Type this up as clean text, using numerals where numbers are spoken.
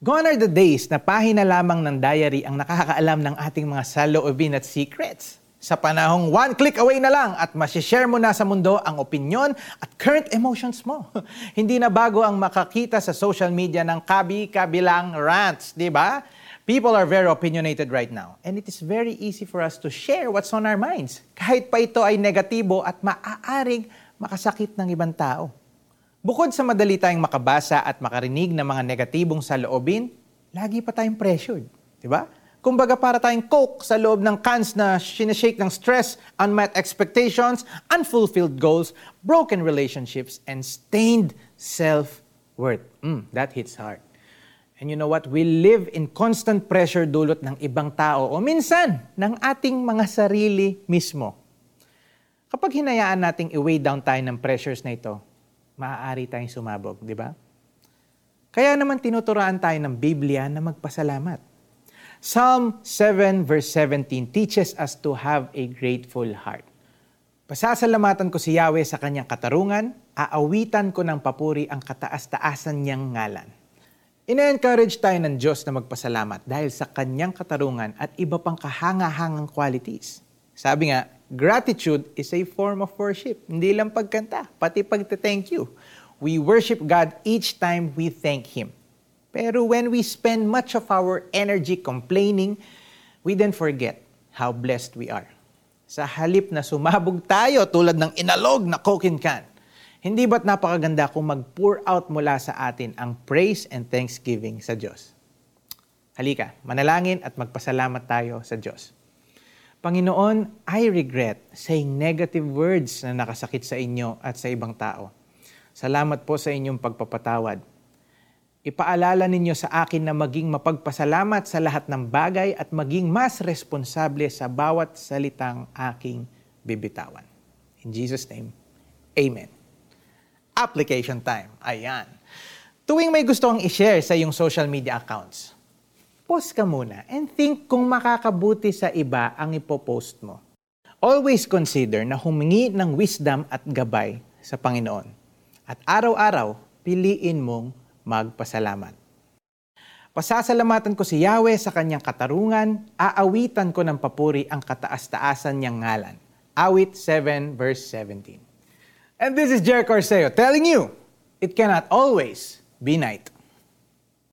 Gone are the days na pahina lamang ng diary ang nakakaalam ng ating mga saloobin at secrets. Sa panahong one click away na lang at masishare mo na sa mundo ang opinyon at current emotions mo. Hindi na bago ang makakita sa social media ng kabi-kabilang rants, di ba? People are very opinionated right now and it is very easy for us to share what's on our minds. Kahit pa ito ay negatibo at maaaring makasakit ng ibang tao. Bukod sa madali tayong makabasa at makarinig ng mga negatibong saloobin, lagi pa tayong pressured, di ba? Kumbaga para tayong coke sa loob ng cans na sinashake ng stress, unmet expectations, unfulfilled goals, broken relationships, and stained self-worth. That hits hard. And you know what? We live in constant pressure dulot ng ibang tao o minsan ng ating mga sarili mismo. Kapag hinayaan nating i-weigh down tayo ng pressures na ito, maaari tayong sumabog, di ba? Kaya naman tinuturuan tayo ng Biblia na magpasalamat. Psalm 7 verse 17 teaches us to have a grateful heart. Pasasalamatan ko si Yahweh sa kanyang katarungan, aawitan ko ng papuri ang kataas-taasan niyang ngalan. Ina-encourage tayo ng Diyos na magpasalamat dahil sa kanyang katarungan at iba pang kahanga-hangang qualities. Sabi nga, gratitude is a form of worship. Hindi lang pagkanta, pati pagte-thank you. We worship God each time we thank Him. Pero when we spend much of our energy complaining, we then forget how blessed we are. Sa halip na sumabog tayo tulad ng inalog na coke can, hindi ba't napakaganda kung mag-pour out mula sa atin ang praise and thanksgiving sa Diyos? Halika, manalangin at magpasalamat tayo sa Diyos. Panginoon, I regret saying negative words na nakasakit sa inyo at sa ibang tao. Salamat po sa inyong pagpapatawad. Ipaalala ninyo sa akin na maging mapagpasalamat sa lahat ng bagay at maging mas responsable sa bawat salitang aking bibitawan. In Jesus' name, Amen. Application time. Ayan. Tuwing may gusto kang i-share sa iyong social media accounts, post ka muna and think kung makakabuti sa iba ang ipopost mo. Always consider na humingi ng wisdom at gabay sa Panginoon. At araw-araw, piliin mong magpasalamat. Pasasalamatan ko si Yahweh sa kanyang katarungan, aawitan ko ng papuri ang kataas-taasan niyang ngalan. Awit 7 verse 17. And this is Jeric Orseo telling you, it cannot always be night.